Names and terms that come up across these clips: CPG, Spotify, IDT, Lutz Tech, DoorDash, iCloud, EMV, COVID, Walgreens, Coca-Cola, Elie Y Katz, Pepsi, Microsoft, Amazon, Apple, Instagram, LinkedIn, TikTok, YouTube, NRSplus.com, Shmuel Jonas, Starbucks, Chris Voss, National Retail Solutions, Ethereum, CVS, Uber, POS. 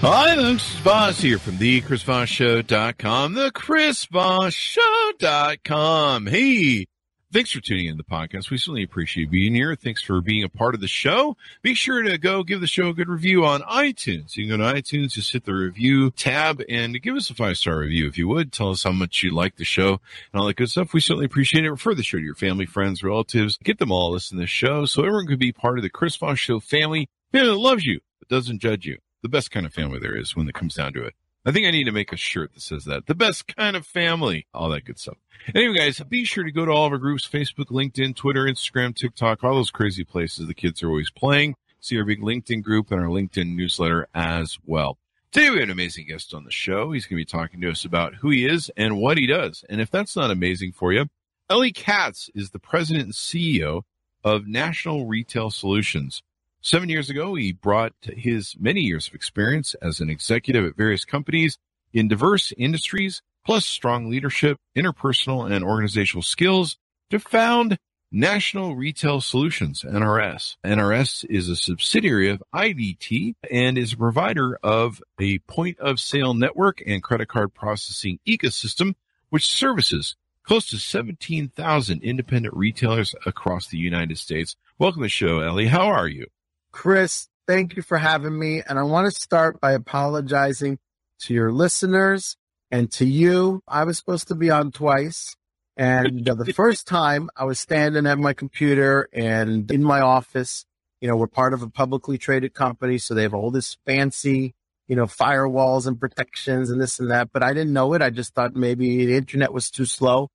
Hi, this is Voss here from the ChrisVossShow.com, the ChrisVossShow.com. Hey, thanks for tuning in to the podcast. We certainly appreciate being here. Thanks for being a part of the show. Be sure to go give the show a good review on iTunes. You can go to iTunes, just hit the review tab, and give us a 5-star review if you would. Tell us how much you like the show and all that good stuff. We certainly appreciate it. Refer the show to your family, friends, relatives. Get them all to listen to the show so everyone can be part of the Chris Voss Show family. Family that loves you but doesn't judge you. The best kind of family there is when it comes down to it. I think I need to make a shirt that says that. The best kind of family. All that good stuff. Anyway, guys, be sure to go to all of our groups, Facebook, LinkedIn, Twitter, Instagram, TikTok, all those crazy places the kids are always playing. See our big LinkedIn group and our LinkedIn newsletter as well. Today we have an amazing guest on the show. He's going to be talking to us about who he is and what he does. And if that's not amazing for you, Elie Katz is the president and CEO of National Retail Solutions. 7 years ago, he brought his many years of experience as an executive at various companies in diverse industries, plus strong leadership, interpersonal, and organizational skills to found National Retail Solutions, NRS. NRS is a subsidiary of IDT and is a provider of a point-of-sale network and credit card processing ecosystem, which services close to 17,000 independent retailers across the United States. Welcome to the show, Elie. How are you? Chris, thank you for having me. And I want to start by apologizing to your listeners and to you. I was supposed to be on twice. And the first time I was standing at my computer and in my office, we're part of a publicly traded company. So they have all this fancy, firewalls and protections and this and that. But I didn't know it. I just thought maybe the internet was too slow.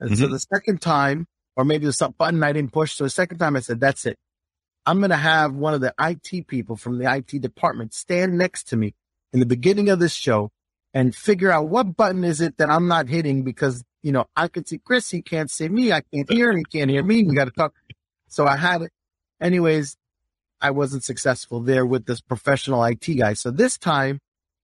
And so the second time, or maybe there's some button I didn't push. So the second time I said, that's it. I'm going to have one of the IT people from the IT department stand next to me in the beginning of this show and figure out what button is it that I'm not hitting because, I could see Chris, he can't see me, I can't hear him, he can't hear me, we got to talk. So I had it. Anyways, I wasn't successful there with this professional IT guy. So this time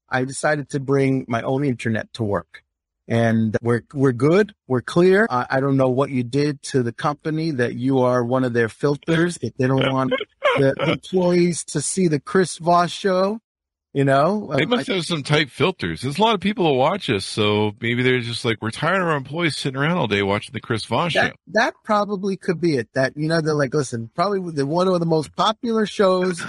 I decided to bring my own internet to work. And we're good. We're clear. I don't know what you did to the company that you are one of their filters. If they don't want the employees to see the Chris Voss Show, They must have some tight filters. There's a lot of people who watch us. So maybe they're just like, we're tired of our employees sitting around all day watching the Chris Voss Show. That probably could be it. That, they're like, listen, probably one of the most popular shows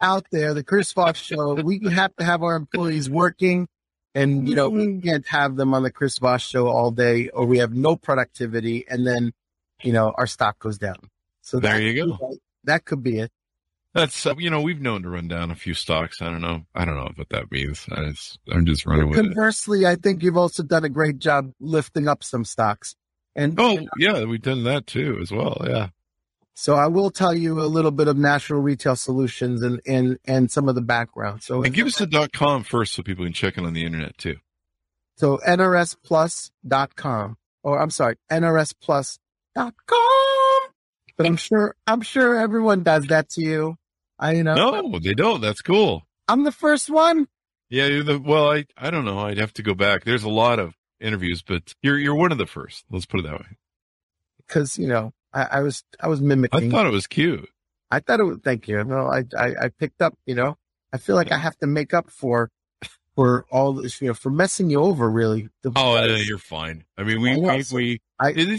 out there, the Chris Voss Show. We have to have our employees working. And, we can't have them on the Chris Voss Show all day or we have no productivity. And then, our stock goes down. So there you go. That could be it. That's, we've known to run down a few stocks. I don't know what that means. I'm just running with it. Conversely, I think you've also done a great job lifting up some stocks. And yeah, we've done that too as well. Yeah. So I will tell you a little bit of National Retail Solutions and some of the background. So and give us the .com first so people can check in on the internet too. So NRSplus.com NRSplus.com. But I'm sure everyone does that to you. No, they don't. That's cool. I'm the first one. Yeah. I don't know. I'd have to go back. There's a lot of interviews, but you're one of the first. Let's put it that way. Because, I was mimicking. I thought it was cute. I thought it was, thank you. No, I picked up, I feel like I have to make up for all this, for messing you over really. You're fine. I mean, these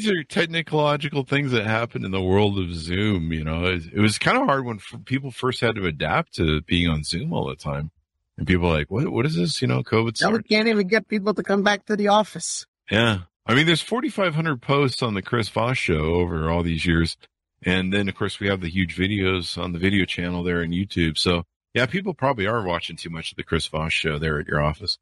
are technological things that happen in the world of Zoom. It was kind of hard when people first had to adapt to being on Zoom all the time. And people are like, what is this? COVID. Now we can't even get people to come back to the office. Yeah. I mean, there's 4,500 posts on the Chris Voss Show over all these years. And then, of course, we have the huge videos on the video channel there on YouTube. So, yeah, people probably are watching too much of the Chris Voss Show there at your office.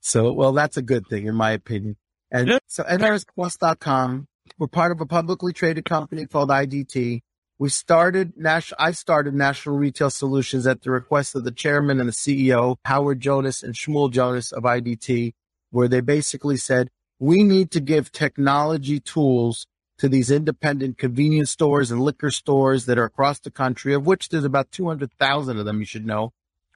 So, well, that's a good thing, in my opinion. And yeah. So NRSplus.com, we're part of a publicly traded company called IDT. I started National Retail Solutions at the request of the chairman and the CEO, Howard Jonas and Shmuel Jonas of IDT, where they basically said, we need to give technology tools to these independent convenience stores and liquor stores that are across the country, of which there's about 200,000 of them, you should know.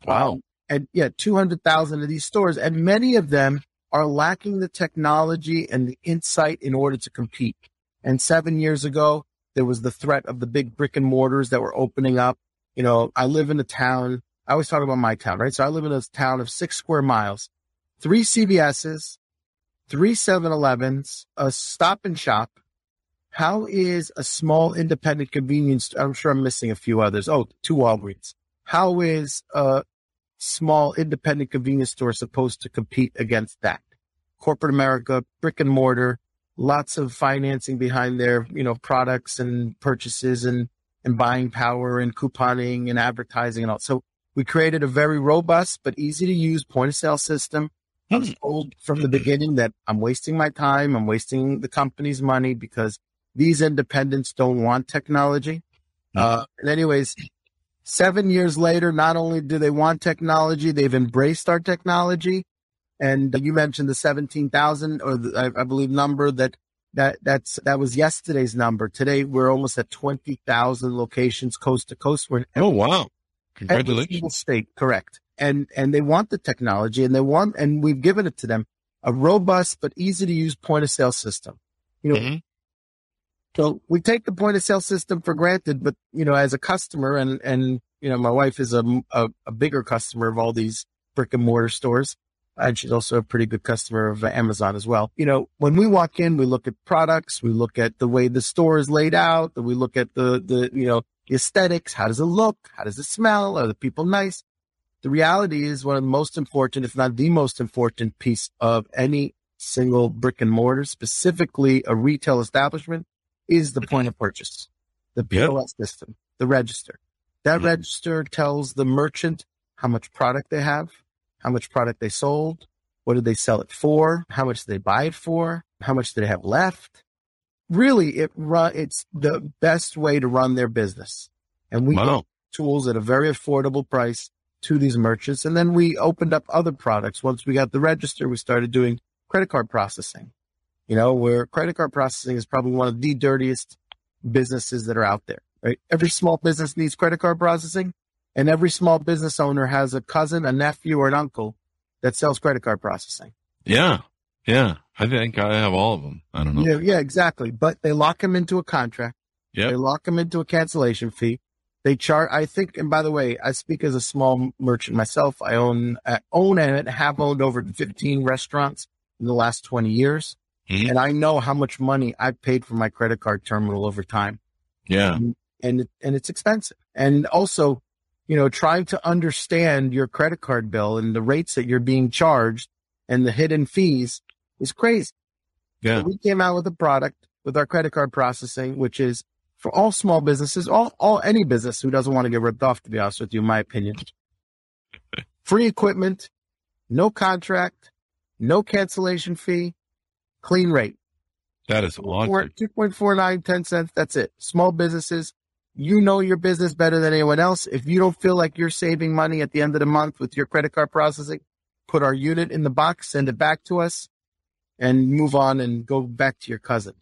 Wow. And yeah, 200,000 of these stores. And many of them are lacking the technology and the insight in order to compete. And 7 years ago, there was the threat of the big brick and mortars that were opening up. You know, I live in a town. I always talk about my town, right? So I live in a town of 6 square miles, 3 CVSs, 3 7-Elevens, a Stop and Shop. How is a small independent convenience? I'm sure I'm missing a few others. Oh, 2 Walgreens. How is a small independent convenience store supposed to compete against that? Corporate America, brick and mortar, lots of financing behind their, you know, products and purchases and buying power and couponing and advertising and all. So we created a very robust but easy to use point of sale system. I was told from the beginning that I'm wasting my time. I'm wasting the company's money because these independents don't want technology. And anyways, 7 years later, not only do they want technology, they've embraced our technology. And you mentioned the 17,000 or the, I believe number that was yesterday's number. Today, we're almost at 20,000 locations coast to coast. We're in every, congratulations. Every single state, correct. And they want the technology and we've given it to them, a robust but easy to use point of sale system. You know, so we take the point of sale system for granted, but you know, as a customer and you know, my wife is a bigger customer of all these brick and mortar stores. And she's also a pretty good customer of Amazon as well. You know, when we walk in, we look at products, we look at the way the store is laid out, we look at the you know, the aesthetics. How does it look? How does it smell? Are the people nice? The reality is one of the most important, if not the most important piece of any single brick and mortar, specifically a retail establishment, is the point of purchase, the POS system, the register. That register tells the merchant how much product they have, how much product they sold, what did they sell it for, how much did they buy it for, how much did they have left. Really, it's the best way to run their business. And we give tools at a very affordable price to these merchants. And then we opened up other products. Once we got the register, we started doing credit card processing, you know, where credit card processing is probably one of the dirtiest businesses that are out there, right? Every small business needs credit card processing. And every small business owner has a cousin, a nephew, or an uncle that sells credit card processing. Yeah. Yeah. I think I have all of them. I don't know. Yeah, exactly. But they lock them into a contract. Yeah. They lock them into a cancellation fee. They charge, I think, and by the way, I speak as a small merchant myself. I own and have owned over 15 restaurants in the last 20 years. Mm-hmm. And I know how much money I've paid for my credit card terminal over time. Yeah. And it's expensive. And also, you know, trying to understand your credit card bill and the rates that you're being charged and the hidden fees is crazy. Yeah. So we came out with a product with our credit card processing, which is for all small businesses, all any business who doesn't want to get ripped off, to be honest with you, in my opinion. Free equipment, no contract, no cancellation fee, clean rate. That is a lot. 2.49, 10 cents. That's it. Small businesses. You know your business better than anyone else. If you don't feel like you're saving money at the end of the month with your credit card processing, put our unit in the box, send it back to us, and move on and go back to your cousin.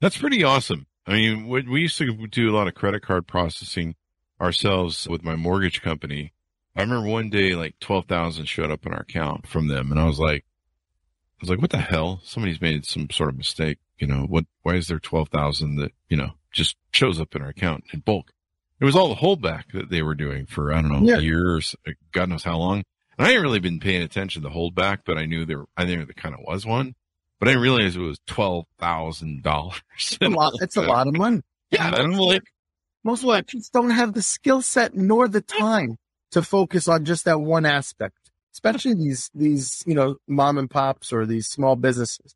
That's pretty awesome. I mean, we used to do a lot of credit card processing ourselves with my mortgage company. I remember one day, like 12,000 showed up in our account from them. And I was like, what the hell? Somebody's made some sort of mistake. You know, why is there 12,000 that, you know, just shows up in our account in bulk? It was all the holdback that they were doing for, I don't know, years, God knows how long. And I ain't really been paying attention to the holdback, but I knew there kind of was one, but I didn't realize it was $12,000. It's a lot of money. Yeah. And I'm like, most merchants don't have the skill set nor the time to focus on just that one aspect, especially these, you know, mom and pops or these small businesses.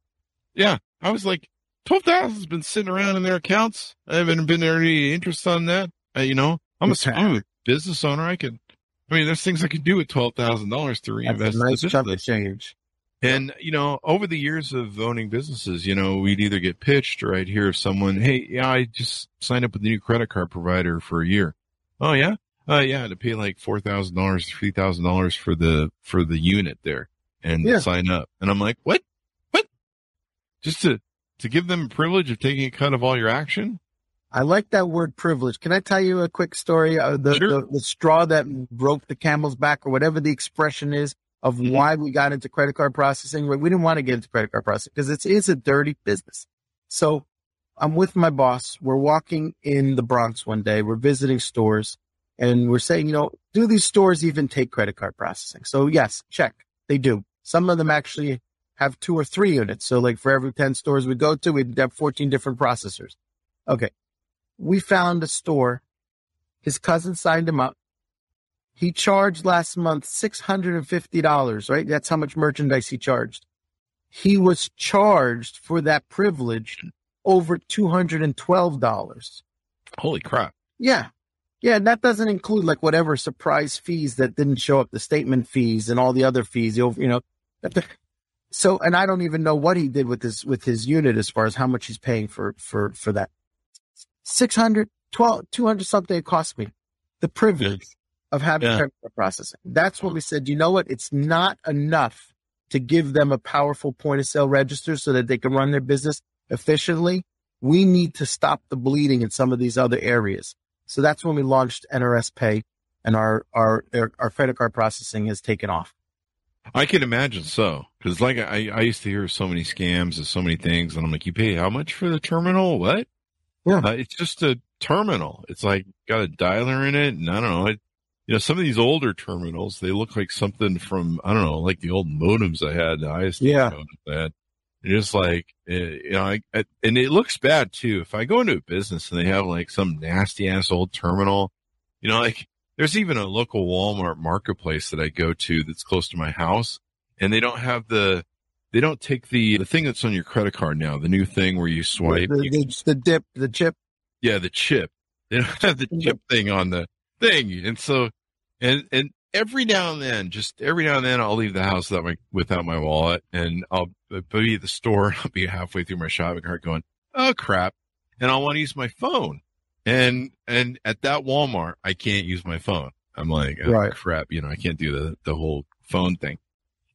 Yeah. I was like, 12,000 has been sitting around in their accounts. I haven't been there any interest on that. You know, I'm a business owner. There's things I could do with $12,000 to reinvest. That's a nice chunk of change. And, you know, over the years of owning businesses, you know, we'd either get pitched or I'd hear of someone, hey, yeah, I just signed up with a new credit card provider for a year. Oh, yeah? Yeah, to pay like $4,000, $3,000 for the unit there and sign up. And I'm like, what? Just to give them privilege of taking a cut of all your action? I like that word privilege. Can I tell you a quick story? The straw that broke the camel's back, or whatever the expression is, of why we got into credit card processing. We didn't want to get into credit card processing because it is a dirty business. So I'm with my boss. We're walking in the Bronx one day. We're visiting stores and we're saying, you know, do these stores even take credit card processing? So yes, check. They do. Some of them actually have 2 or 3 units. So like for every 10 stores we go to, we'd have 14 different processors. Okay. We found a store. His cousin signed him up. He charged last month $650, right? That's how much merchandise he charged. He was charged for that privilege over $212. Holy crap. Yeah. Yeah. And that doesn't include like whatever surprise fees that didn't show up, the statement fees and all the other fees, you know. So, and I don't even know what he did with his unit as far as how much he's paying for that. $200 something it cost me. The privilege of having credit card processing. That's what we said. You know what? It's not enough to give them a powerful point of sale register so that they can run their business efficiently. We need to stop the bleeding in some of these other areas. So that's when we launched NRS Pay, and our credit card processing has taken off. I can imagine so, because like I used to hear so many scams and so many things, and I'm like, you pay how much for the terminal? What? Yeah, it's just a terminal. It's like got a dialer in it, and I don't know. You know, some of these older terminals, they look like something from, I don't know, like the old modems I had, the ISDN modems I had. They're just like, you know, and it looks bad too. If I go into a business and they have like some nasty ass old terminal, you know, like there's even a local Walmart marketplace that I go to that's close to my house, and they don't have the thing that's on your credit card now, the new thing where you swipe. The chip. Yeah, the chip. They don't have the chip thing on the thing. And so, and every now and then I'll leave the house without my wallet, and I'll be at the store and I'll be halfway through my shopping cart going, oh crap. And I'll want to use my phone. And at that Walmart, I can't use my phone. I'm like, oh crap. You know, I can't do the whole phone thing.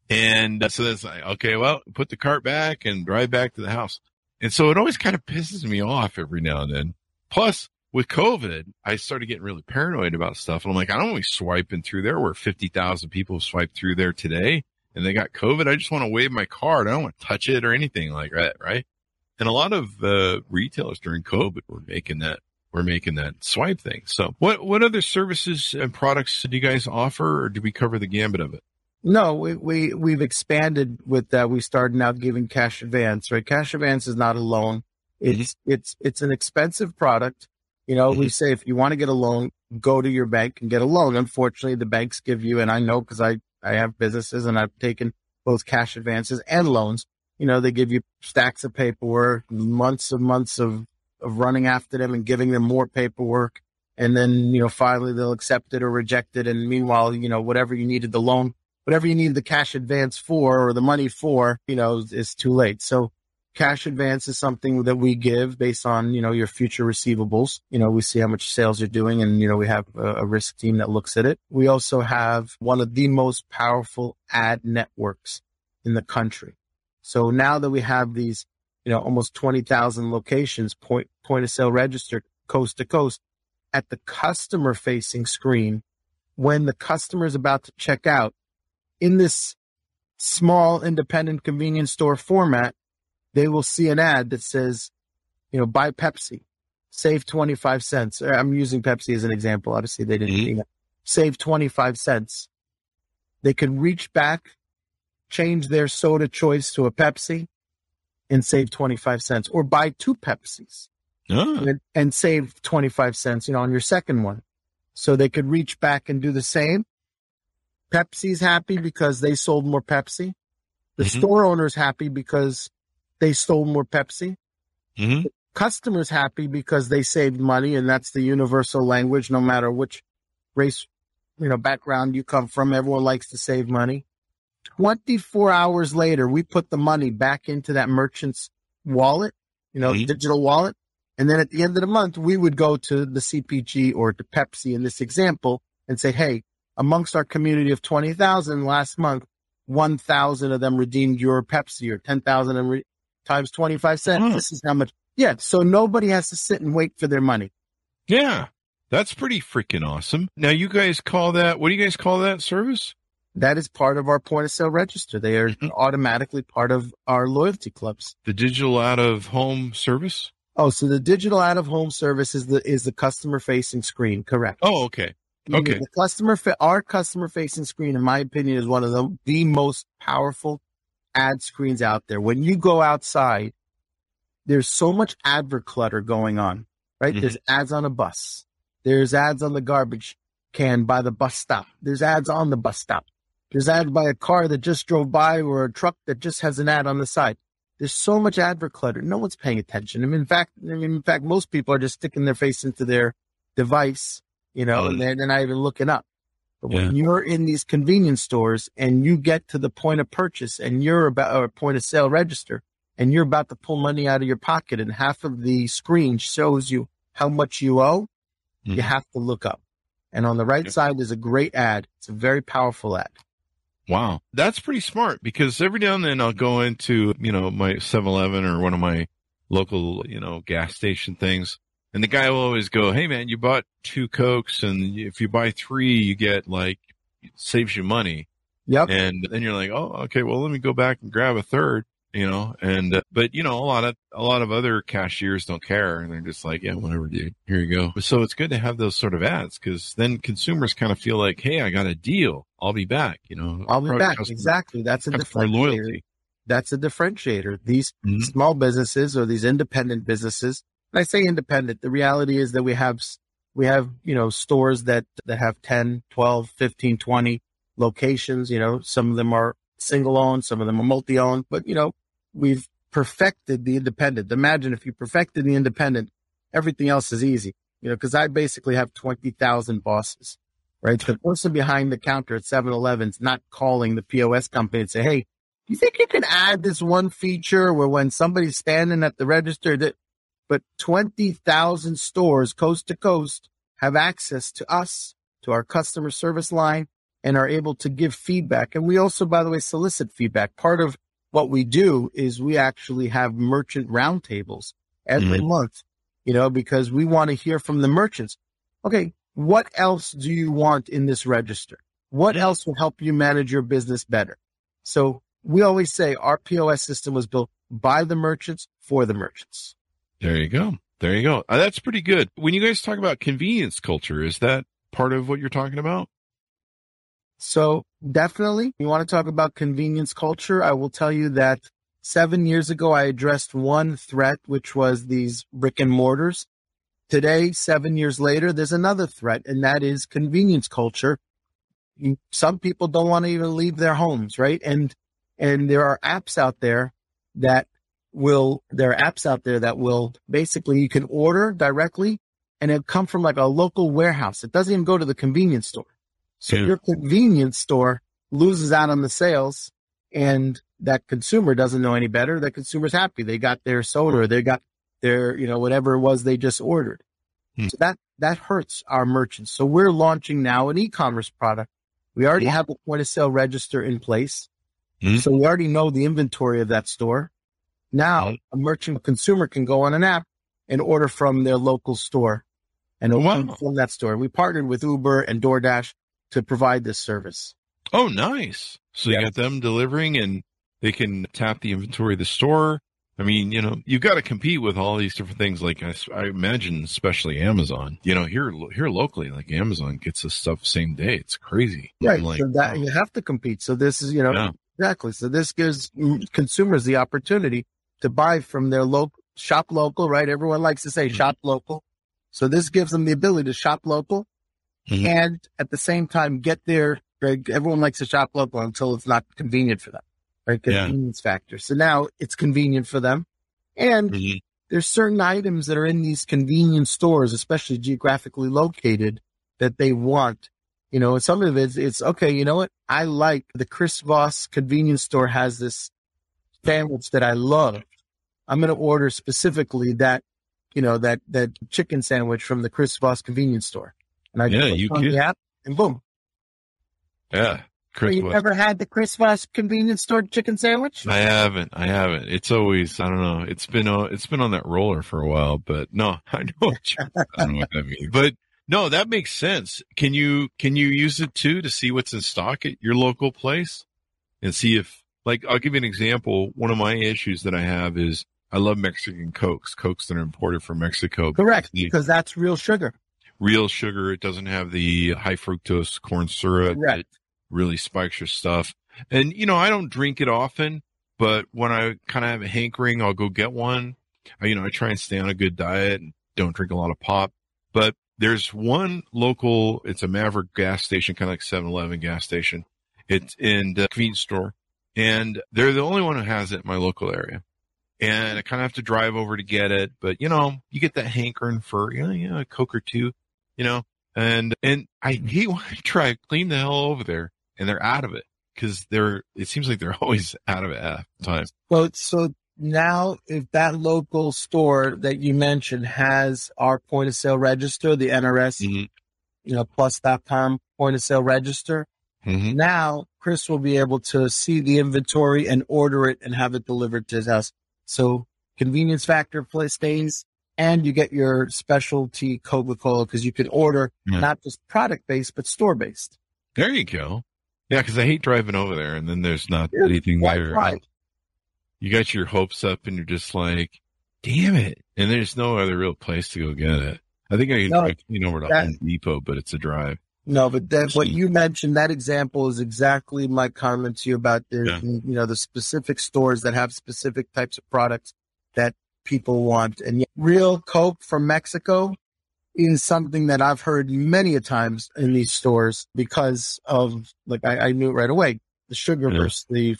And so that's like, okay, well, put the cart back and drive back to the house. And so it always kind of pisses me off every now and then. Plus, with COVID, I started getting really paranoid about stuff. And I'm like, I don't want to be swiping through there. Where 50,000 people swiped through there today and they got COVID. I just want to wave my card. I don't want to touch it or anything like that, right? And a lot of retailers during COVID were making that swipe thing. So what other services and products did you guys offer, or did we cover the gambit of it? No, we've expanded with that. We started now giving cash advance, right? Cash advance is not a loan. It's an expensive product. You know, we say, if you want to get a loan, go to your bank and get a loan. Unfortunately, the banks give you, and I know because I have businesses and I've taken both cash advances and loans. You know, they give you stacks of paperwork, months of running after them and giving them more paperwork. And then, you know, finally they'll accept it or reject it. And meanwhile, you know, whatever you needed the cash advance for, or the money for, you know, is too late. So cash advance is something that we give based on, you know, your future receivables. You know, we see how much sales you're doing, and, you know, we have a risk team that looks at it. We also have one of the most powerful ad networks in the country. So now that we have these, you know, almost 20,000 locations, point of sale registered coast to coast, at the customer facing screen, when the customer is about to check out in this small independent convenience store format, they will see an ad that says, you know, buy Pepsi, save 25 cents. I'm using Pepsi as an example. Obviously, they didn't save 25 cents. They can reach back, change their soda choice to a Pepsi, and save 25 cents. Or buy 2 Pepsis and save 25 cents, you know, on your second one. So they could reach back and do the same. Pepsi's happy because they sold more Pepsi. The store owner's happy because they stole more Pepsi. The customer's happy because they saved money, and that's the universal language. No matter which race, you know, background you come from, everyone likes to save money. 24 hours later, we put the money back into that merchant's wallet, digital wallet. And then at the end of the month, we would go to the CPG or to Pepsi in this example and say, hey, amongst our community of 20,000 last month, 1,000 of them redeemed your Pepsi, or 10,000 times 25 cents. This is how much. Yeah. So nobody has to sit and wait for their money. Yeah. That's pretty freaking awesome. Now you guys call that, what do you guys call that service? That is part of our point of sale register. They are automatically part of our loyalty clubs. The digital out of home service? Oh, so the digital out of home service is the customer facing screen, correct? Oh, okay. Okay. The our customer facing screen, in my opinion, is one of the most powerful ad screens out there. When you go outside, there's so much advert clutter going on, right? Mm-hmm. There's ads on a bus. There's ads on the garbage can by the bus stop. There's ads on the bus stop. There's ads by a car that just drove by, or a truck that just has an ad on the side. There's so much advert clutter. No one's paying attention. In fact, most people are just sticking their face into their device, and they're not even looking up. But when you're in these convenience stores and you get to the point of purchase and you're about, or point of sale register, and you're about to pull money out of your pocket, and half of the screen shows you how much you owe, you have to look up. And on the right side is a great ad. It's a very powerful ad. Wow. That's pretty smart, because every now and then I'll go into, my 7-Eleven or one of my local, gas station things. And the guy will always go, hey man, you bought 2 Cokes, and if you buy 3, you get it saves you money. Yep. And then you're like, oh, okay, well, let me go back and grab a third, but a lot of other cashiers don't care. And they're just like, yeah, whatever, dude, here you go. So it's good to have those sort of ads, because then consumers kind of feel like, hey, I got a deal. I'll be back, I'll be back. Exactly. That's a differentiator. These small businesses, or these independent businesses. And I say independent, the reality is that we have, stores that have 10, 12, 15, 20 locations. Some of them are single owned, some of them are multi owned, but we've perfected the independent. Imagine if you perfected the independent, everything else is easy, cause I basically have 20,000 bosses. Right. The person behind the counter at 7-Eleven's not calling the POS company and say, hey, do you think you can add this one feature where when somebody's standing at the register that, but 20,000 stores coast to coast have access to us, to our customer service line, and are able to give feedback. And we also, by the way, solicit feedback. Part of what we do is we actually have merchant roundtables every month, because we want to hear from the merchants. Okay. What else do you want in this register? What else will help you manage your business better? So we always say our POS system was built by the merchants for the merchants. There you go. That's pretty good. When you guys talk about convenience culture, is that part of what you're talking about? So definitely, you want to talk about convenience culture. I will tell you that 7 years ago, I addressed one threat, which was these brick and mortars. Today, 7 years later, there's another threat, and that is convenience culture. Some people don't want to even leave their homes, right? And there are apps out there that will basically, you can order directly, and it'll come from a local warehouse. It doesn't even go to the convenience store. So your convenience store loses out on the sales, and that consumer doesn't know any better. That consumer's happy. They got their soda, or they got their, whatever it was they just ordered. So that hurts our merchants. So we're launching now an e-commerce product. We already have a point of sale register in place. So we already know the inventory of that store. Now a consumer can go on an app and order from their local store, and it'll come from that store. We partnered with Uber and DoorDash to provide this service. Oh, nice. So you got them delivering, and they can tap the inventory of the store. I mean, you've got to compete with all these different things. Like I imagine, especially Amazon, here locally, like Amazon gets this stuff same day. It's crazy. Right. So that you have to compete. So this is, exactly. So this gives consumers the opportunity to buy from their local, shop local, right? Everyone likes to say shop local. So this gives them the ability to shop local and at the same time get there. Right? Everyone likes to shop local until it's not convenient for them. Right? Convenience factor. So now it's convenient for them. And there's certain items that are in these convenience stores, especially geographically located, that they want. You know, some of it's okay, you know what? I like the Chris Voss convenience store has this sandwich that I love. I'm going to order specifically that, you know, that chicken sandwich from the Chris Voss convenience store. And I app and boom. Yeah. You've never had the Chris Voss convenience store chicken sandwich? I haven't. It's always, I don't know. It's been on that roller for a while, but no, I know what that means. But no, that makes sense. Can you use it too to see what's in stock at your local place and see if, like, I'll give you an example. One of my issues that I have is I love Mexican Cokes that are imported from Mexico. Correct. Because that's real sugar. Real sugar. It doesn't have the high fructose corn syrup. Correct. It really spikes your stuff. And, you know, I don't drink it often, but when I kind of have a hankering, I'll go get one. I try and stay on a good diet and don't drink a lot of pop. But there's one local, it's a Maverick gas station, kind of like 7-Eleven gas station. It's in the convenience store. And they're the only one who has it in my local area. And I kind of have to drive over to get it. But, you know, you get that hankering for, a Coke or two, and I hate when I try to clean the hell over there and they're out of it because it seems like they're always out of it at the time. Well, so now if that local store that you mentioned has our point of sale register, the NRS, plus.com point of sale register, now Chris will be able to see the inventory and order it and have it delivered to his house. So convenience factor stays, and you get your specialty Coca-Cola because you can order not just product-based, but store-based. There you go. Yeah, because I hate driving over there, and then there's not anything there. Right. You got your hopes up, and you're just like, damn it. And there's no other real place to go get it. I think I can over to Home Depot, but it's a drive. No, but what you mentioned, that example is exactly my comment to you about the specific stores that have specific types of products that people want. And real Coke from Mexico is something that I've heard many a times in these stores because of, like, I knew it right away, the sugar versus the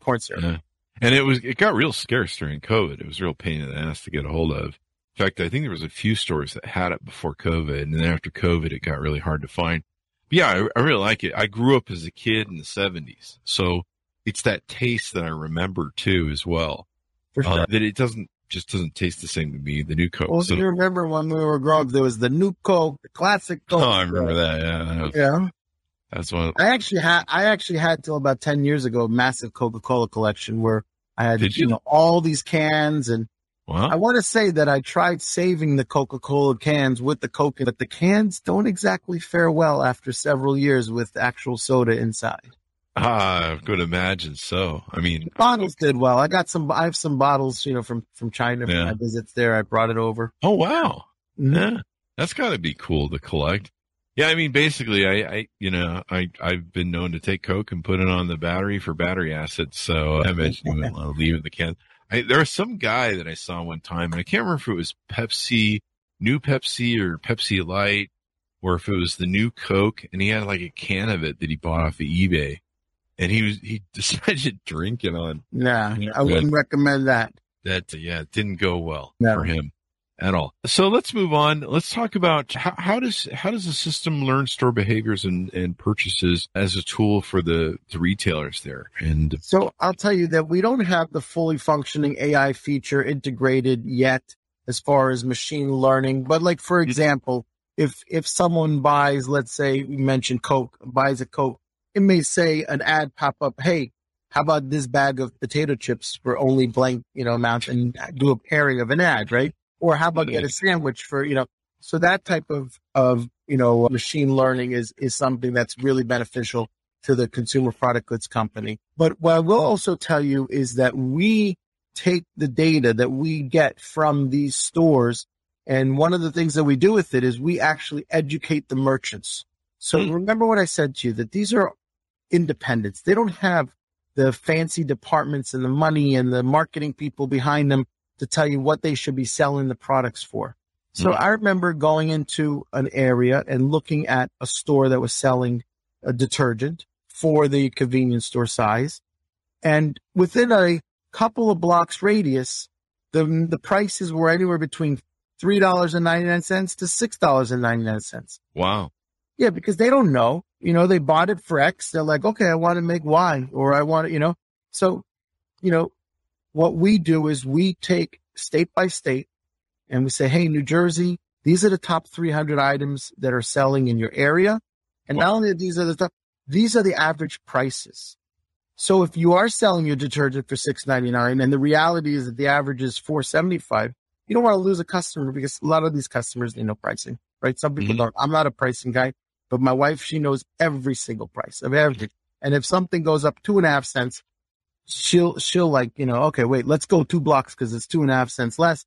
corn syrup. Yeah. And it got real scarce during COVID. It was a real pain in the ass to get a hold of. In fact, I think there was a few stores that had it before COVID, and then after COVID, it got really hard to find. But yeah, I really like it. I grew up as a kid in the 70s, so it's that taste that I remember too as well. For sure. That it doesn't taste the same to me. The new Coke. Well, so, you remember when we were growing up, there was the new Coke, the classic Coke. Oh, I remember that. Yeah, that's one. I actually had till about 10 years ago a massive Coca-Cola collection where I had all these cans and. Wow. I want to say that I tried saving the Coca-Cola cans with the Coke, but the cans don't exactly fare well after several years with actual soda inside. I could imagine so. I mean, the bottles did well. I have some bottles, from China from my visits there. I brought it over. Oh, wow. Yeah. That's got to be cool to collect. Yeah. I mean, basically I've been known to take Coke and put it on the battery for battery acid. So I imagine you wouldn't want to leave it in the can. There was some guy that I saw one time, and I can't remember if it was New Pepsi or Pepsi Light, or if it was the new Coke, and he had like a can of it that he bought off of eBay, and he decided to drink it on. Yeah, I wouldn't recommend that. That, it didn't go well for him at all. So let's move on. Let's talk about how does the system learn store behaviors and purchases as a tool for the retailers there? And so I'll tell you that we don't have the fully functioning AI feature integrated yet as far as machine learning. But like, for example, if someone buys, let's say we mentioned Coke, buys a Coke, it may say an ad pop up, hey, how about this bag of potato chips for only blank, amount, and do a pairing of an ad, right? Or how about get a sandwich for, so that type of machine learning is something that's really beneficial to the consumer product goods company. But what I will also tell you is that we take the data that we get from these stores. And one of the things that we do with it is we actually educate the merchants. So remember what I said to you, that these are independents. They don't have the fancy departments and the money and the marketing people behind them to tell you what they should be selling the products for. So I remember going into an area and looking at a store that was selling a detergent for the convenience store size. And within a couple of blocks radius, the prices were anywhere between $3.99 to $6.99. Wow. Yeah, because they don't know. you know, they bought it for X. They're like, okay, I want to make Y, or I want to, you know. So, you know, what we do is we take state by state and we say, hey, New Jersey, these are the top 300 items that are selling in your area. And not only these are the top, these are the average prices. So if you are selling your detergent for $6.99 and the reality is that the average is $4.75, you don't want to lose a customer, because a lot of these customers, they know pricing, right? Some people don't. I'm not a pricing guy, but my wife, she knows every single price of everything. And if something goes up 2.5 cents, she'll like, you know, okay, wait, let's go 2 blocks because it's 2.5 cents less.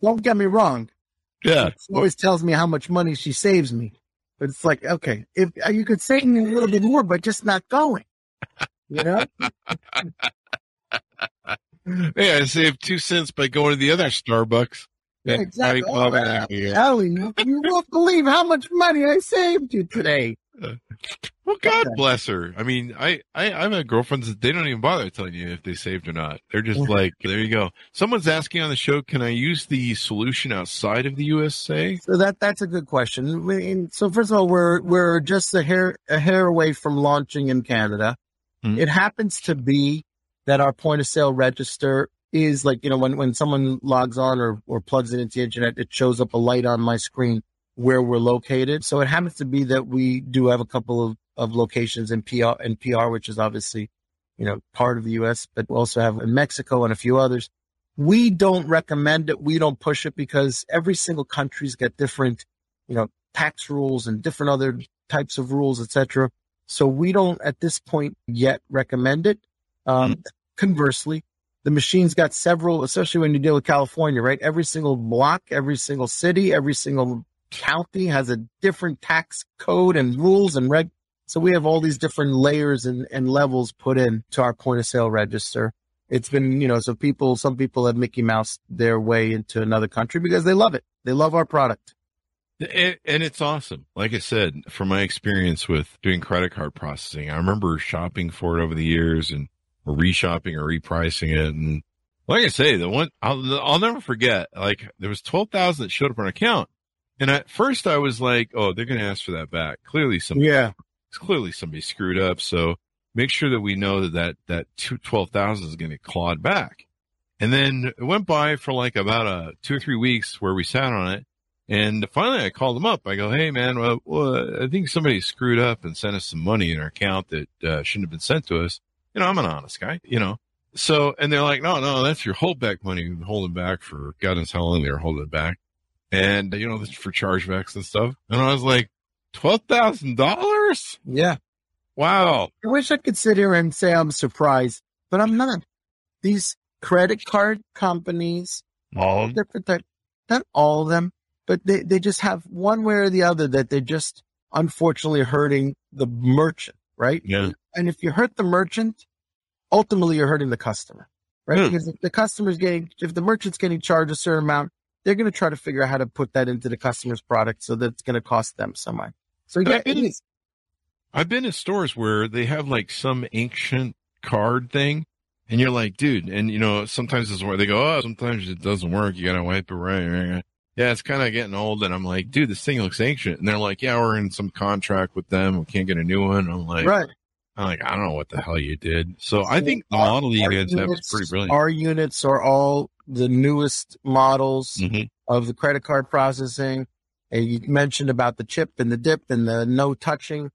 Don't get me wrong. Yeah. She always tells me how much money she saves me. But it's like, okay, if you could save me a little bit more, but just not going, you know? Yeah, I saved 2 cents by going to the other Starbucks. Yeah, exactly. You won't believe how much money I saved you today. Well, God bless her. I mean, I've had girlfriends that they don't even bother telling you if they saved or not. They're just like, there you go. Someone's asking on the show, can I use the solution outside of the USA? So that's a good question. So first of all, we're just a hair away from launching in Canada. It happens to be that our point of sale register is like, you know, when someone logs on or plugs it into the internet, it shows up a light on my screen where we're located. So it happens to be that we do have a couple of locations in PR, which is obviously, you know, part of the US, but we also have in Mexico and a few others. We don't recommend it. We don't push it because every single country's got different, you know, tax rules and different other types of rules, et cetera. So we don't at this point yet recommend it. Conversely, the machine's got several, especially when you deal with California, right? Every single block, every single city, every single county has a different tax code and rules and reg. So we have all these different layers and levels put in to our point of sale register. It's been, you know, so some people have Mickey Mouse their way into another country because they love it. They love our product. And it's awesome. Like I said, from my experience with doing credit card processing, I remember shopping for it over the years and reshopping or repricing it. And like I say, the one I'll never forget, like there was 12,000 that showed up on our account. And at first I was like, oh, they're going to ask for that back. Clearly somebody screwed up. So make sure that we know that 12,000 is going to clawed back. And then it went by for like about 2 or 3 weeks where we sat on it. And finally I called them up. I go, hey man, well, I think somebody screwed up and sent us some money in our account that shouldn't have been sent to us. You know, I'm an honest guy, you know. So, and they're like, no, that's your holdback money. We've been holding back for God knows how long they were holding it back. And, you know, for chargebacks and stuff. And I was like, $12,000? Yeah. Wow. I wish I could sit here and say I'm surprised, but I'm not. These credit card companies, all different types, not all of them, but they just have one way or the other that they're just unfortunately hurting the merchant, right? Yeah. And if you hurt the merchant, ultimately you're hurting the customer, right? Yeah. Because if the merchant's getting charged a certain amount, they're going to try to figure out how to put that into the customer's product so that it's going to cost them some money. So yeah, I've been in stores where they have like some ancient card thing and you're like, dude, and you know, sometimes it's where they go, oh, sometimes it doesn't work. You got to wipe it right. Yeah. It's kind of getting old. And I'm like, dude, this thing looks ancient. And they're like, yeah, we're in some contract with them. We can't get a new one. I'm like, right. I don't know what the hell you did. So I think the model that you guys have is pretty brilliant. Our units are all the newest models of the credit card processing. And you mentioned about the chip and the dip and the no touching.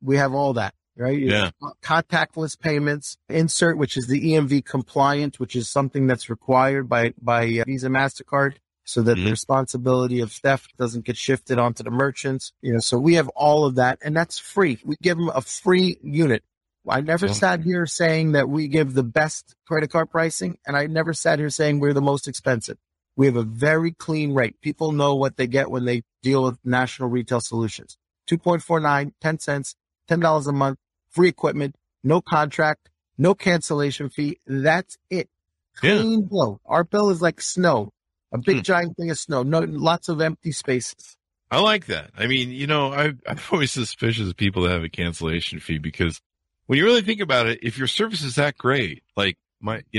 We have all that, right? Yeah. Contactless payments, insert, which is the EMV compliant, which is something that's required by Visa, MasterCard, so that the responsibility of theft doesn't get shifted onto the merchants. You know, so we have all of that, and that's free. We give them a free unit. I never sat here saying that we give the best credit card pricing, and I never sat here saying we're the most expensive. We have a very clean rate. People know what they get when they deal with National Retail Solutions. 2.49, 10 cents, $10 a month, free equipment, no contract, no cancellation fee. That's it. Clean bill. Our bill is like snow. A big giant thing of snow, no, lots of empty spaces. I like that. I mean, you know, I'm always suspicious of people that have a cancellation fee because when you really think about it, if your service is that great, like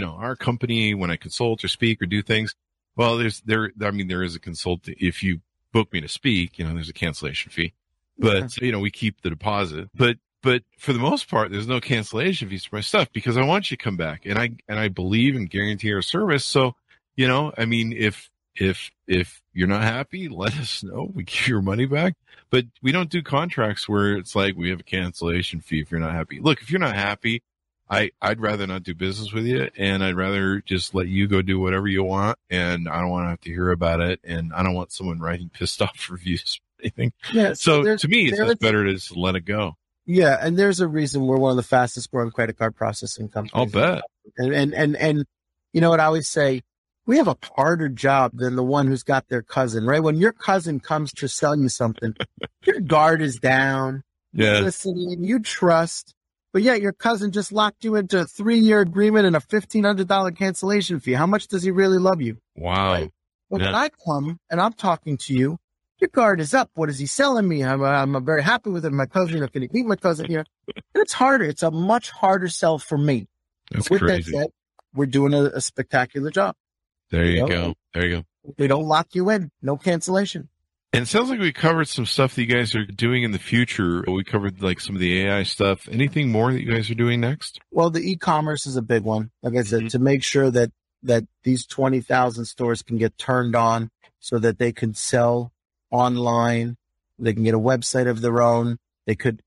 our company, when I consult or speak or do things, well, there is a consult. If you book me to speak, you know, there's a cancellation fee, but you know, we keep the deposit, but for the most part, there's no cancellation fees for my stuff because I want you to come back, and I believe and guarantee our service. So, you know, I mean, if you're not happy, let us know. We give your money back, but we don't do contracts where it's like we have a cancellation fee if you're not happy. Look, if you're not happy, I'd rather not do business with you, and I'd rather just let you go do whatever you want, and I don't want to have to hear about it, and I don't want someone writing pissed off reviews or anything. Yeah, so to me, it's better to just let it go. Yeah, and there's a reason we're one of the fastest growing credit card processing companies. I'll bet. And you know what I always say? We have a harder job than the one who's got their cousin, right? When your cousin comes to sell you something, your guard is down. Yeah. You're listening, you trust. But yeah, your cousin just locked you into a 3-year agreement and a $1,500 cancellation fee. How much does he really love you? Wow. Right? But when I come and I'm talking to you, your guard is up. What is he selling me? I'm very happy with it. My cousin, can he beat my cousin here? And it's harder. It's a much harder sell for me. That's with crazy. That said, we're doing a spectacular job. There you go. There you go. They don't lock you in. No cancellation. And it sounds like we covered some stuff that you guys are doing in the future. We covered like some of the AI stuff. Anything more that you guys are doing next? Well, the e-commerce is a big one. Like I said, to make sure that these 20,000 stores can get turned on so that they can sell online. They can get a website of their own. They could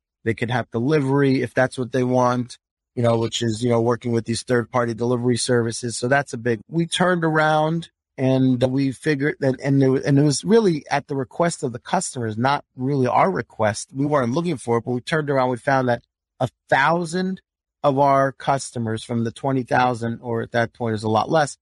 have delivery if that's what they want, you know, which is, you know, working with these third-party delivery services. So that's a big, we turned around. And we figured that, and it was really at the request of the customers, not really our request. We weren't looking for it, but we turned around. We found that 1,000 of our customers from the 20,000, or at that point is a lot less,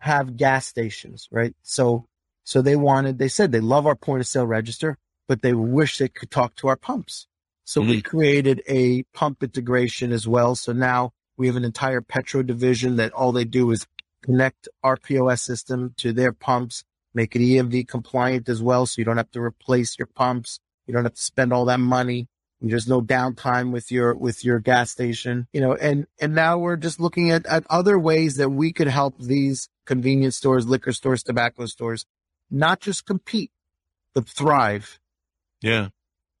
have gas stations, right? So they said they love our point of sale register, but they wish they could talk to our pumps. So we created a pump integration as well. So now we have an entire petro division that all they do is connect our POS system to their pumps, make it EMV compliant as well. So you don't have to replace your pumps. You don't have to spend all that money. And there's no downtime with your gas station, you know, and now we're just looking at other ways that we could help these convenience stores, liquor stores, tobacco stores, not just compete, but thrive. Yeah.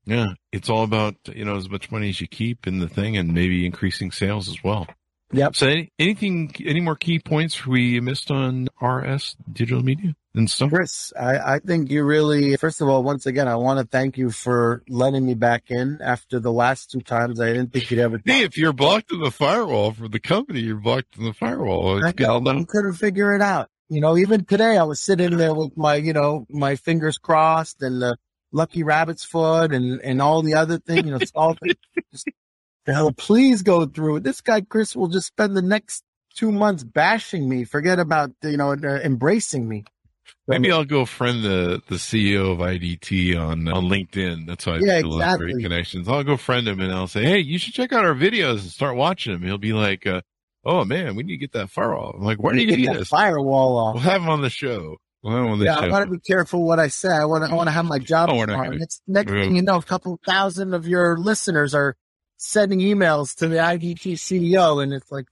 Yeah. It's all about, you know, as much money as you keep in the thing and maybe increasing sales as well. Yep. So any more key points we missed on RS digital media and stuff? Chris, I think you really, first of all, once again, I want to thank you for letting me back in after the last two times. I didn't think you'd ever. Hey, if you're blocked in the firewall for the company, you're blocked in the firewall. I couldn't figure it out. You know, even today I was sitting there with my, you know, my fingers crossed and the lucky rabbit's foot and all the other thing, you know, solving. Hell, please go through it. This guy, Chris, will just spend the next 2 months bashing me. Forget about, you know, embracing me. Maybe I'll go friend the CEO of IDT on LinkedIn. That's how I feel like great connections. I'll go friend him and I'll say, hey, you should check out our videos and start watching them. He'll be like, oh, man, we need to get that firewall. I'm like, where do you get this firewall off? We'll have him on the show. I want to be careful what I say. I want to have my job. Next thing you know, a couple thousand of your listeners are sending emails to the IDT CEO, and it's like,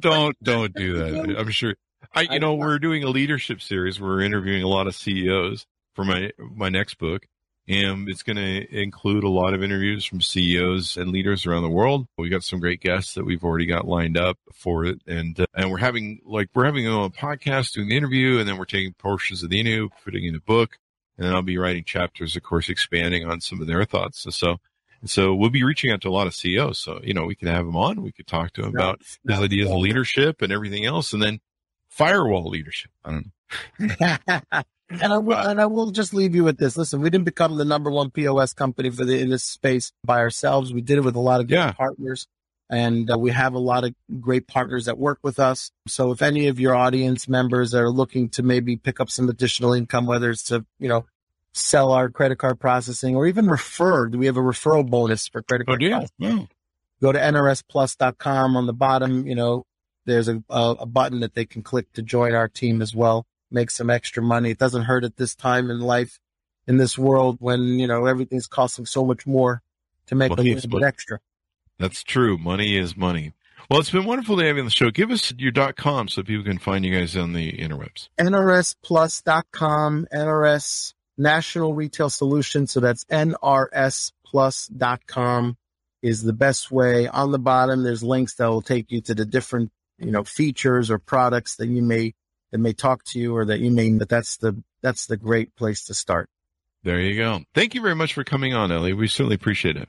don't do that. I'm sure. We're doing a leadership series. We're interviewing a lot of CEOs for my next book, and it's going to include a lot of interviews from CEOs and leaders around the world. We got some great guests that we've already got lined up for it, and we're having them on a podcast doing the interview, and then we're taking portions of the interview, putting in a book, and then I'll be writing chapters, of course, expanding on some of their thoughts. So we'll be reaching out to a lot of CEOs. So, you know, we can have them on. We could talk to them about his ideas of leadership and everything else. And then firewall leadership. I don't know. And I will just leave you with this. Listen, we didn't become the number one POS company in this space by ourselves. We did it with a lot of good partners. And we have a lot of great partners that work with us. So if any of your audience members are looking to maybe pick up some additional income, whether it's to, you know, sell our credit card processing or even refer. We have a referral bonus for credit card processing. Yeah. Go to NRSplus.com. On the bottom, you know, there's a button that they can click to join our team as well. Make some extra money. It doesn't hurt at this time in life, in this world when, you know, everything's costing so much more to make a little bit extra. That's true. Money is money. Well, it's been wonderful to have you on the show. Give us your .com so people can find you guys on the interwebs. NRSplus.com, NRS National Retail Solutions. So that's NRSplus.com is the best way. On the bottom, there's links that will take you to the different, you know, features or products that you may talk to you or that you may. That's the great place to start. There you go. Thank you very much for coming on, Elie. We certainly appreciate it.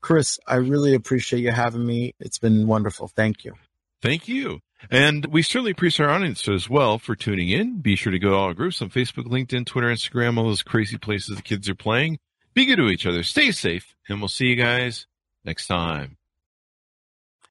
Chris, I really appreciate you having me. It's been wonderful. Thank you. Thank you. And we certainly appreciate our audience as well for tuning in. Be sure to go to all our groups on Facebook, LinkedIn, Twitter, Instagram, all those crazy places the kids are playing. Be good to each other. Stay safe, and we'll see you guys next time.